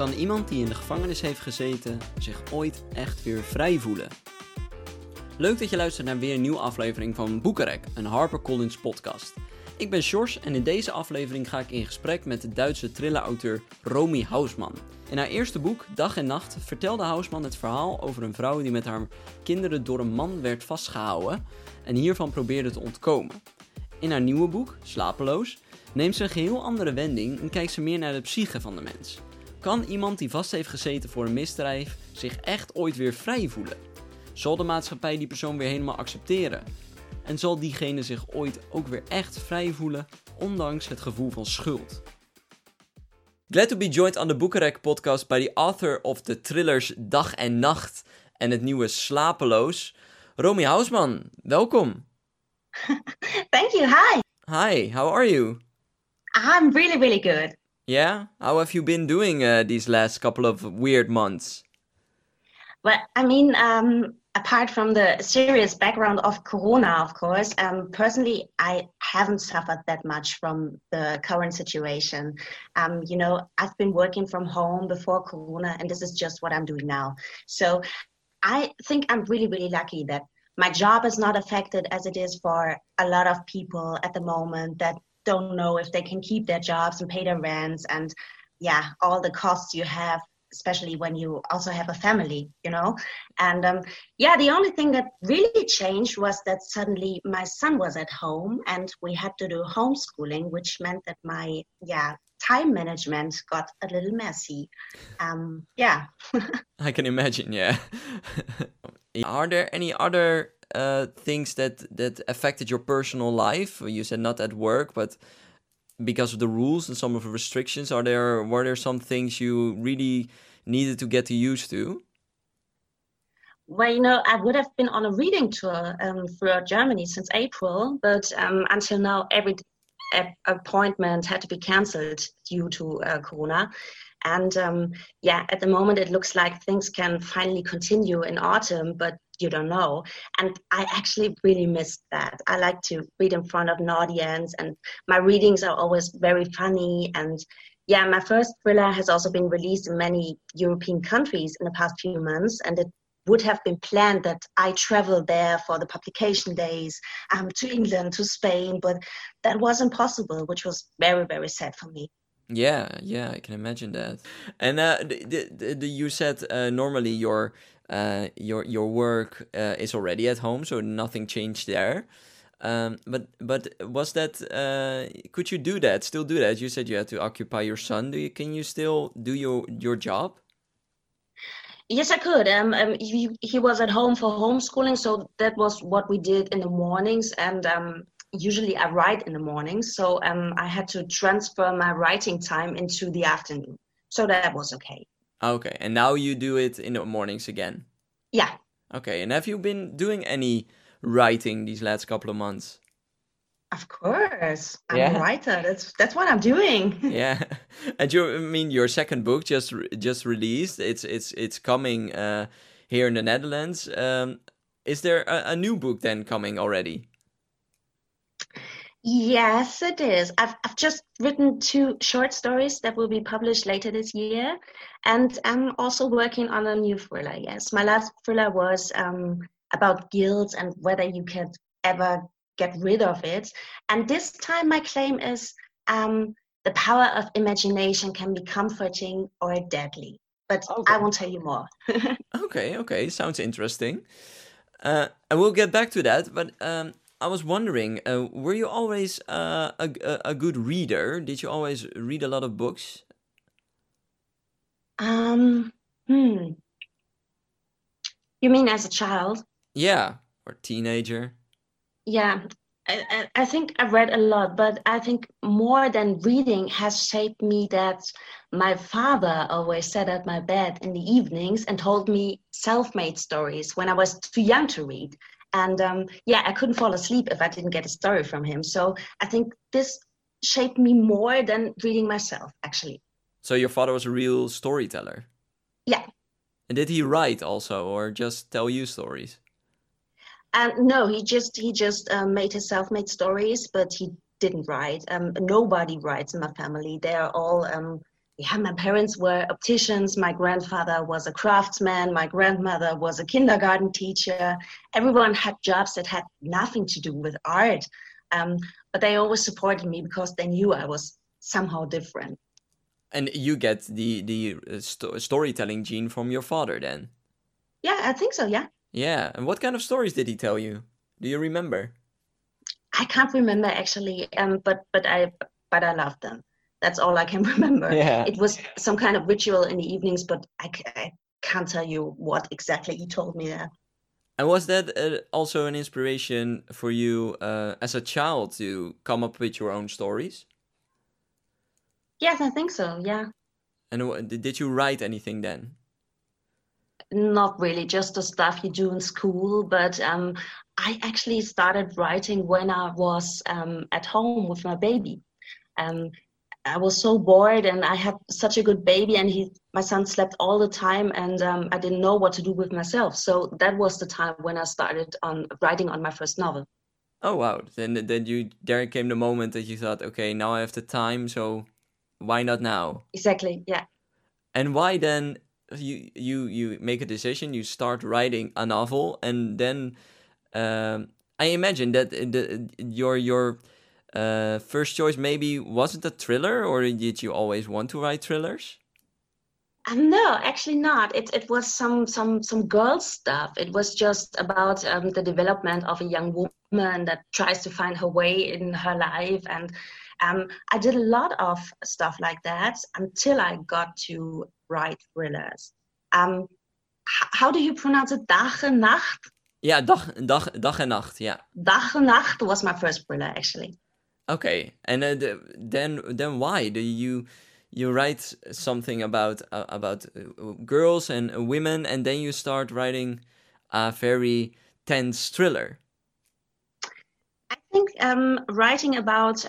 Kan iemand die in de gevangenis heeft gezeten zich ooit echt weer vrij voelen? Leuk dat je luistert naar weer een nieuwe aflevering van Boekenrek, een HarperCollins podcast. Ik ben Sjors en in deze aflevering ga ik in gesprek met de Duitse thrillerauteur Romy Hausmann. In haar eerste boek, Dag en Nacht, vertelde Hausmann het verhaal over een vrouw die met haar kinderen door een man werd vastgehouden en hiervan probeerde te ontkomen. In haar nieuwe boek, Slapeloos, neemt ze een geheel andere wending en kijkt ze meer naar de psyche van de mens. Kan iemand die vast heeft gezeten voor een misdrijf zich echt ooit weer vrij voelen? Zal de maatschappij die persoon weer helemaal accepteren? En zal diegene zich ooit ook weer echt vrij voelen, ondanks het gevoel van schuld? Glad to be joined on the Boekenrek podcast by the author of the thrillers Dag en Nacht en het nieuwe Slapeloos, Romy Hausmann. Welkom. Thank you, hi. Hi, how are you? I'm really, really good. Yeah? How have you been doing these last couple of weird months? Well, I mean, apart from the serious background of Corona, of course, personally, I haven't suffered that much from the current situation. You know, I've been working from home before Corona, and this is just what I'm doing now. So I think I'm really, really lucky that my job is not affected as it is for a lot of people at the moment that don't know if they can keep their jobs and pay their rents and, yeah, all the costs you have, especially when you also have a family, you know? And yeah, the only thing that really changed was that suddenly my son was at home and we had to do homeschooling, which meant that my, time management got a little messy. Yeah. I can imagine, yeah. Are there any other things that affected your personal life? You said not at work, but because of the rules and some of the restrictions, were there some things you really needed to get used to? Well, you know, I would have been on a reading tour throughout Germany since April, but until now, every appointment had to be cancelled due to Corona. And yeah, at the moment, it looks like things can finally continue in autumn, but you don't know. And I actually really missed that. I like to read in front of an audience, and my readings are always very funny. And yeah, my first thriller has also been released in many European countries in the past few months, and it would have been planned that I travel there for the publication days to England, to Spain, but that wasn't possible, which was very, very sad for me. Yeah, I can imagine that. And you said normally your work is already at home, so nothing changed there. But was that? Could you do that? Still do that? You said you had to occupy your son. Can you still do your job? Yes, I could. He was at home for homeschooling, so that was what we did in the mornings and. Usually I write in the morning, so I had to transfer my writing time into the afternoon. So that was okay. Okay, and now you do it in the mornings again? Yeah. Okay, and have you been doing any writing these last couple of months? Of course. I'm a writer. That's what I'm doing. Yeah. And your second book just released. It's coming here in the Netherlands. Is there a new book then coming already? Yes, it is. I've just written 2 short stories that will be published later this year, and I'm also working on a new thriller. Yes, my last thriller was about guilt and whether you can ever get rid of it. And this time, my claim is the power of imagination can be comforting or deadly. But okay. I won't tell you more. Okay. Sounds interesting. And we'll get back to that, but. I was wondering, were you always a good reader? Did you always read a lot of books? You mean as a child? Yeah, or teenager. Yeah, I think I read a lot, but I think more than reading has shaped me that my father always sat at my bed in the evenings and told me self-made stories when I was too young to read. And I couldn't fall asleep if I didn't get a story from him. So I think this shaped me more than reading myself, actually. So your father was a real storyteller? Yeah. And did he write also, or just tell you stories? No, he just made his self-made stories, but he didn't write. Nobody writes in my family. They are all yeah, my parents were opticians, my grandfather was a craftsman, my grandmother was a kindergarten teacher. Everyone had jobs that had nothing to do with art, but they always supported me because they knew I was somehow different. And you get the storytelling gene from your father then? Yeah, I think so, yeah. Yeah, and what kind of stories did he tell you? Do you remember? I can't remember actually, but I loved them. That's all I can remember. Yeah. It was some kind of ritual in the evenings, but I can't tell you what exactly he told me that. And was that also an inspiration for you as a child to come up with your own stories? Yes, I think so, yeah. And did you write anything then? Not really, just the stuff you do in school. But I actually started writing when I was at home with my baby. I was so bored and I had such a good baby and my son slept all the time and I didn't know what to do with myself. So that was the time when I started writing on my first novel. Oh, wow. Then there came the moment that you thought, okay, now I have the time, so why not now? Exactly, yeah. And why then you make a decision, you start writing a novel, and then I imagine that your first choice maybe wasn't a thriller, or did you always want to write thrillers? No, actually not. It was some girl stuff. It was just about the development of a young woman that tries to find her way in her life. And I did a lot of stuff like that until I got to write thrillers. How do you pronounce it? Dag en Nacht? Yeah, Dag en Nacht, yeah. Dag en Nacht was my first thriller, actually. Okay, and then why do you write something about girls and women, and then you start writing a very tense thriller? I think writing about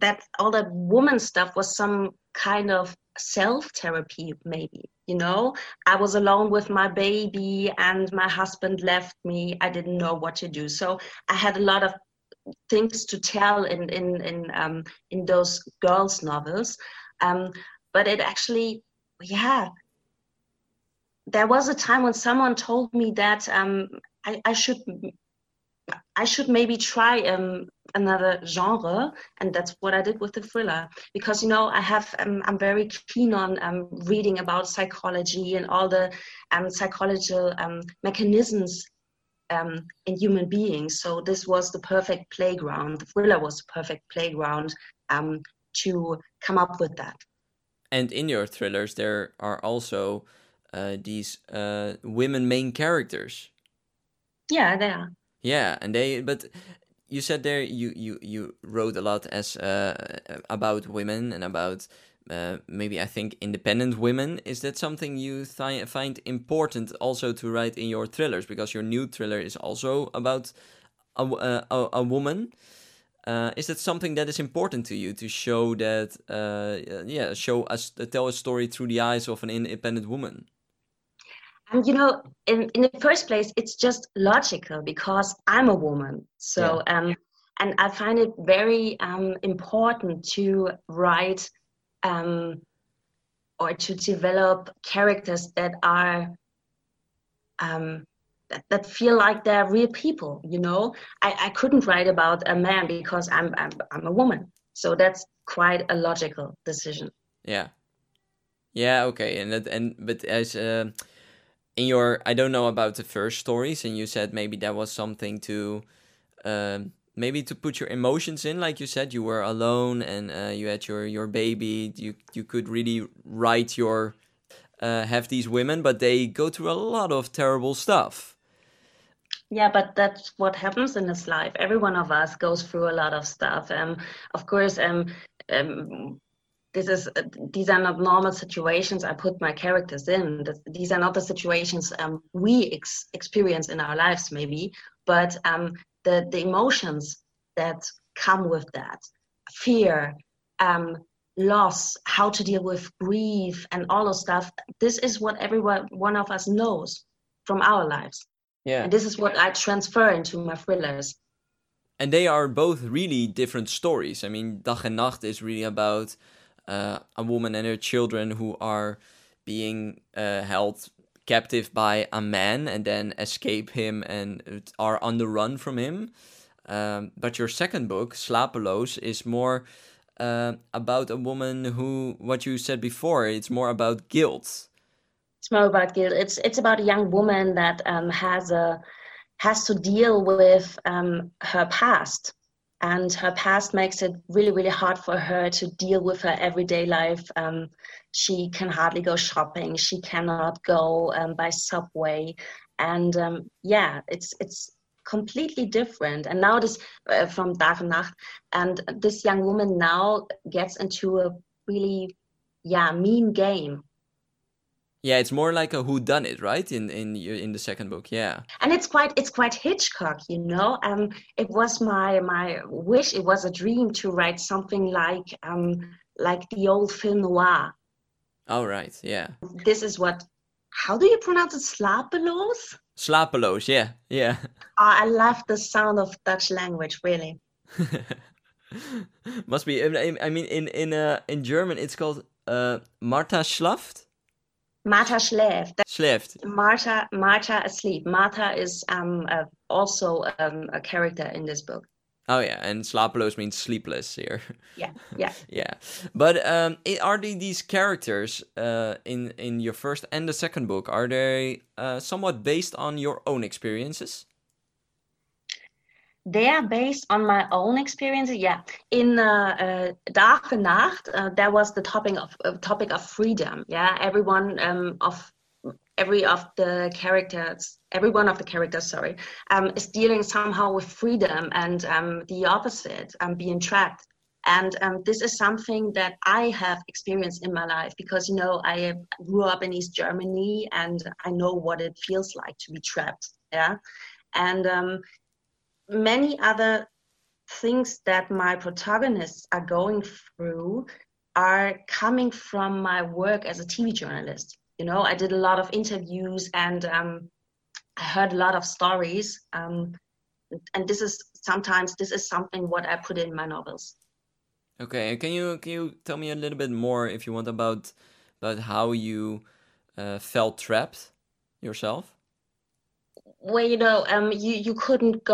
that all that woman stuff was some kind of self-therapy, maybe. You know, I was alone with my baby, and my husband left me. I didn't know what to do, so I had a lot of things to tell in those girls' novels, but it actually, yeah, there was a time when someone told me that I should maybe try another genre, and that's what I did with the thriller, because, you know, I have I'm very keen on reading about psychology and all the psychological mechanisms in human beings. So this was the perfect playground. The thriller was the perfect playground to come up with that. And in your thrillers, there are also these women main characters. Yeah, they are. Yeah, and but you said there you wrote a lot as about women and about maybe, I think, independent women. Is that something you find important also to write in your thrillers? Because your new thriller is also about a woman. Is that something that is important to you, to show that? Tell a story through the eyes of an independent woman. You know, in the first place, it's just logical because I'm a woman. So, yeah. And I find it very important to write or to develop characters that are that feel like they're real people. You know, I couldn't write about a man because I'm a woman. So that's quite a logical decision. Yeah. Yeah. Okay. In your, I don't know about the first stories, and you said maybe that was something to, maybe to put your emotions in. Like you said, you were alone and you had your baby. You could really write have these women, but they go through a lot of terrible stuff. Yeah, but that's what happens in this life. Every one of us goes through a lot of stuff. Of course, these are not normal situations I put my characters in. These are not the situations we experience in our lives, maybe, but the emotions that come with that, fear, loss, how to deal with grief and all of stuff, this is what every one of us knows from our lives. Yeah. And this is what I transfer into my thrillers. And they are both really different stories. I mean, Dag en Nacht is really about a woman and her children who are being held captive by a man and then escape him and are on the run from him. But your second book, Slapeloos, is more about a woman who, what you said before, it's more about guilt. It's more about guilt. It's about a young woman that has to deal with her past. And her past makes it really, really hard for her to deal with her everyday life. She can hardly go shopping. She cannot go by subway. And it's completely different. And now this from Dag en Nacht. And this young woman now gets into a really, mean game. Yeah, it's more like a whodunit, right? In the second book, yeah. And it's quite Hitchcock, you know. It was my wish. It was a dream to write something like the old film noir. Oh right, yeah. This is what. How do you pronounce it? Slapeloos. Slapeloos, yeah. I love the sound of Dutch language, really. Must be. I mean, in German, it's called Martha Schlaft. Martha schläft. Martha asleep. Martha is also a character in this book. Oh yeah, and slapeloos means sleepless here. Yeah. Yeah, but are these characters in your first and the second book, are they somewhat based on your own experiences? They are based on my own experiences. Yeah, in Dag en Nacht, there was the topic of freedom. Yeah, every one of the characters is dealing somehow with freedom and the opposite, being trapped. And this is something that I have experienced in my life because, you know, I grew up in East Germany and I know what it feels like to be trapped. Yeah, and many other things that my protagonists are going through are coming from my work as a TV journalist. You know, I did a lot of interviews and I heard a lot of stories. And this is something what I put in my novels. Okay, can you tell me a little bit more, if you want, about how you felt trapped yourself? Well, you know, you couldn't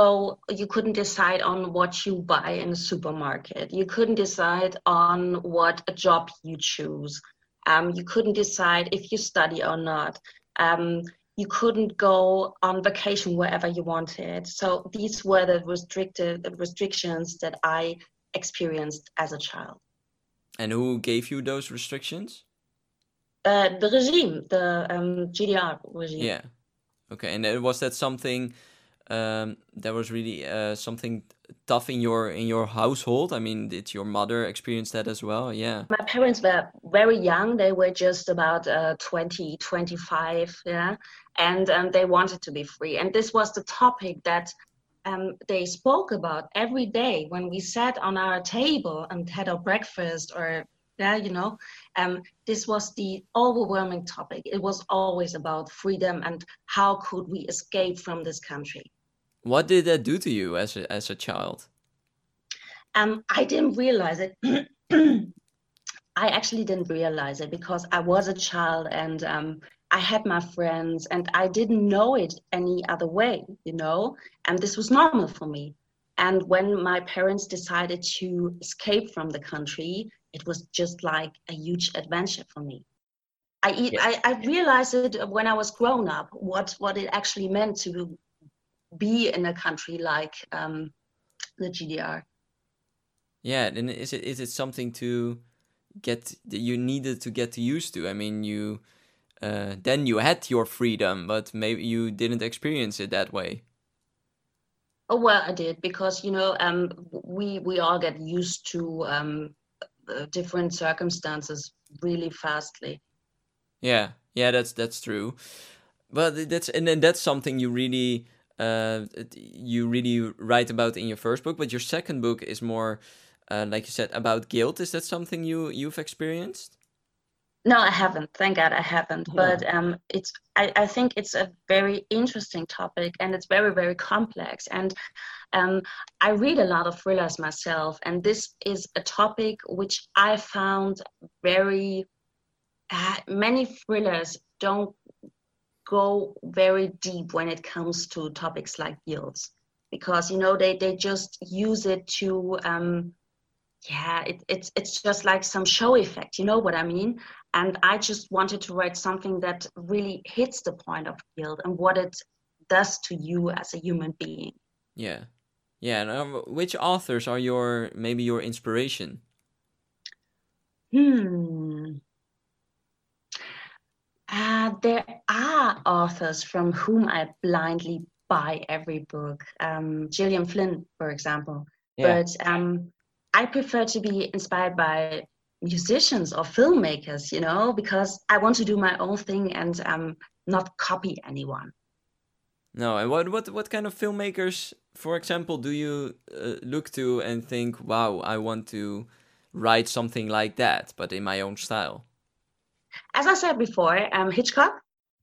decide on what you buy in the supermarket. You couldn't decide on what a job you choose. You couldn't decide if you study or not. You couldn't go on vacation wherever you wanted. So these were the restrictions that I experienced as a child. And who gave you those restrictions? The regime, the GDR regime. Yeah. Okay, and was that something that was really something tough in your household? I mean, did your mother experience that as well? Yeah. My parents were very young. They were just about 20, 25, yeah? And they wanted to be free. And this was the topic that they spoke about every day when we sat on our table and had our breakfast or... Yeah, you know, this was the overwhelming topic. It was always about freedom and how could we escape from this country. What did that do to you as a child? I didn't realize it. I actually didn't realize it because I was a child and I had my friends and I didn't know it any other way, you know, and this was normal for me. And when my parents decided to escape from the country, it was just like a huge adventure for me. I realized it when I was grown up, what it actually meant to be in a country like the GDR. Yeah, and is it something you needed to get used to? I mean, you then you had your freedom, but maybe you didn't experience it that way. Oh, well, I did, because, you know, we all get used to different circumstances really fastly. Yeah, that's true. But that's something you really write about in your first book. But your second book is more, like you said, about guilt. Is that something you've experienced? No, I haven't. Thank God I haven't. Yeah. But I think it's a very interesting topic, and it's very, very complex. And I read a lot of thrillers myself, and this is a topic which I found very... many thrillers don't go very deep when it comes to topics like guilt, because, you know, they just use it to... it's just like some show effect, you know what I mean? And I just wanted to write something that really hits the point of guilt and what it does to you as a human being. Yeah. Yeah. And, which authors are maybe your inspiration? There are authors from whom I blindly buy every book. Gillian Flynn, for example. Yeah. But... I prefer to be inspired by musicians or filmmakers, you know, because I want to do my own thing and not copy anyone. No, and what kind of filmmakers, for example, do you look to and think, wow, I want to write something like that, but in my own style? As I said before, Hitchcock.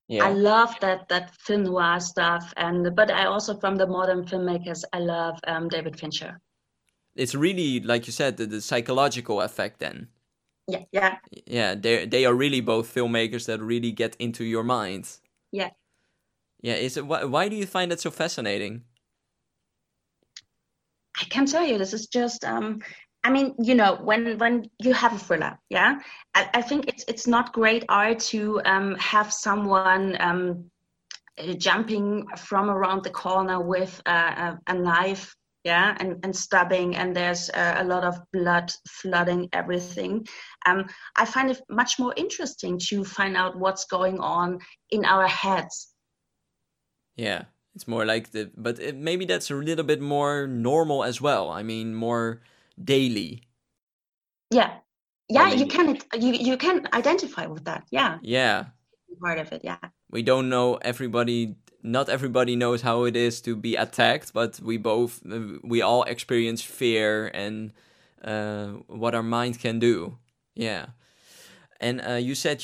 Yeah. I love that film noir stuff, but I also, from the modern filmmakers, I love David Fincher. It's really, like you said, the psychological effect then. Yeah, yeah. Yeah, they are really both filmmakers that really get into your mind. Yeah. Yeah, why do you find that so fascinating? I can't tell you. This is just, I mean, you know, when you have a thriller, yeah? I think it's not great art to have someone... jumping from around the corner with a knife, yeah, and stabbing, and there's a lot of blood flooding everything. I find it much more interesting to find out what's going on in our heads. Yeah, it's more like maybe that's a little bit more normal as well. I mean, more daily. Yeah, yeah, you can identify with that. Yeah, yeah, part of it. Yeah, we don't know everybody. Not everybody knows how it is to be attacked, but we all experience fear and what our mind can do. Yeah. And you said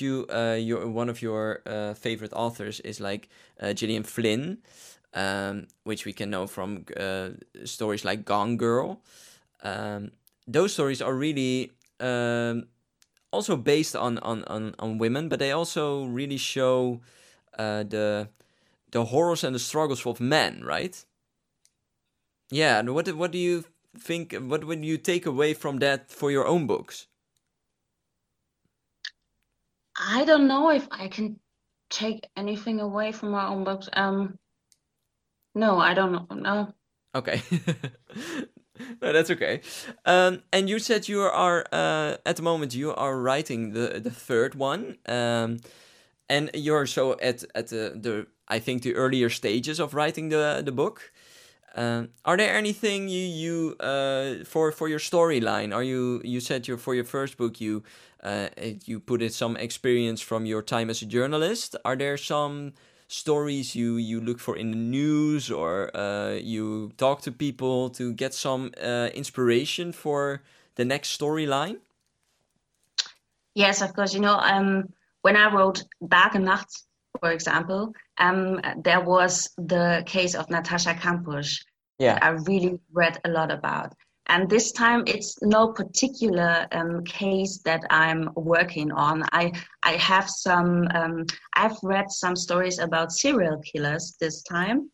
one of your favorite authors is like Gillian Flynn, which we can know from stories like Gone Girl. Those stories are really also based on women, but they also really show the horrors and the struggles of men, right? Yeah, and what do you think, what would you take away from that for your own books? I don't know if I can take anything away from my own books. No, I don't know. No. Okay. No, that's okay. And you said you are, at the moment, you are writing the third one. And you're so at the I think the earlier stages of writing the book. Are there anything you for your storyline? You said for your first book you put in some experience from your time as a journalist. Are there some stories you look for in the news, or you talk to people to get some inspiration for the next storyline? Yes, of course. You know, when I wrote Dag en Nacht, for example, there was the case of Natasha Kampusch, yeah, that I really read a lot about. And this time it's no particular case that I'm working on. I've read some stories about serial killers this time,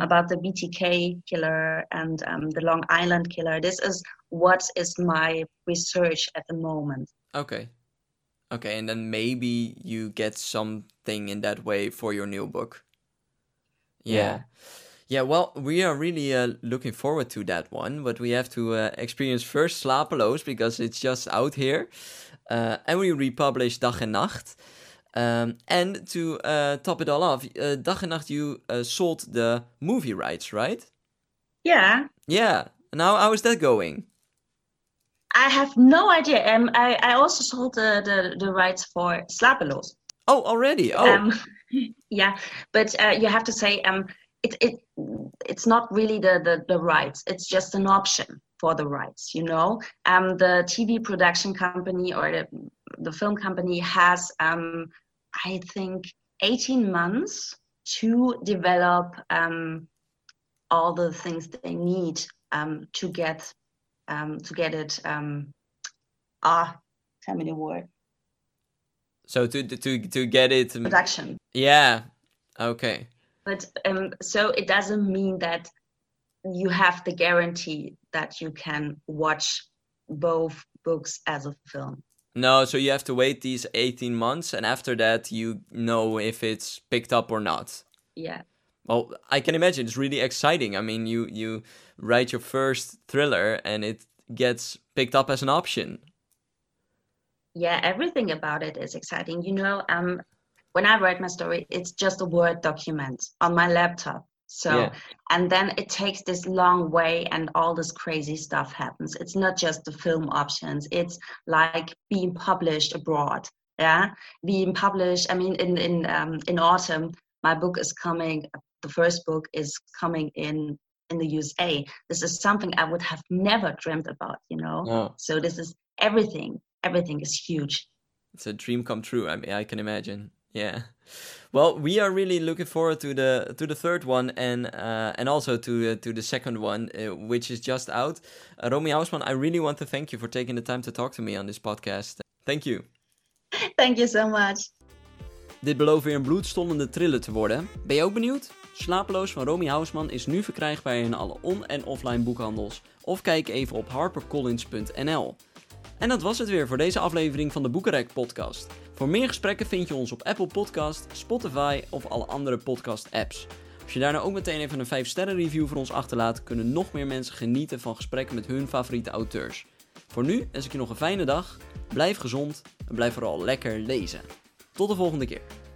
about the BTK killer and the Long Island killer. This is what is my research at the moment. Okay. Okay, and then maybe you get something in that way for your new book. Yeah. Yeah, well, we are really looking forward to that one, but we have to experience first Slapeloos, because it's just out here. And we republish Dag en Nacht. And to top it all off, Dag en Nacht, you sold the movie rights, right? Yeah. Yeah. Now, how is that going? I have no idea. I also sold the rights for Slapeloos. Oh, already? Oh. Yeah, but you have to say it's not really the rights. It's just an option for the rights, you know? The TV production company or the the film company has, I think, 18 months to develop all the things they need to get it. Tell me the word. So to get it production. Yeah. Okay. But so it doesn't mean that you have the guarantee that you can watch both books as a film. No, so you have to wait these 18 months, and after that you know if it's picked up or not. Yeah. Well, I can imagine it's really exciting. I mean, you write your first thriller and it gets picked up as an option. Yeah, everything about it is exciting. You know, when I write my story, it's just a Word document on my laptop. So, yeah. And then it takes this long way and all this crazy stuff happens. It's not just the film options. It's like being published abroad. Yeah. Being published. I mean, in autumn, my book is coming. The first book is coming in the USA. This is something I would have never dreamt about, you know? Oh. So this is everything. Everything is huge. It's a dream come true. I mean, I can imagine. Yeah, well, we are really looking forward to the third one and also to the second one, which is just out. Romy Hausmann, I really want to thank you for taking the time to talk to me on this podcast. Thank you. Thank you so much. Dit belooft weer een bloedstollende thriller te worden. Ben je ook benieuwd? Slapeloos van Romy Hausmann is nu verkrijgbaar in alle on- en offline boekhandels. Of kijk even op harpercollins.nl. En dat was het weer voor deze aflevering van de Boekenrek podcast. Voor meer gesprekken vind je ons op Apple Podcast, Spotify of alle andere podcast apps. Als je daarna ook meteen even een 5-sterren review voor ons achterlaat, kunnen nog meer mensen genieten van gesprekken met hun favoriete auteurs. Voor nu wens ik je nog een fijne dag, blijf gezond en blijf vooral lekker lezen. Tot de volgende keer.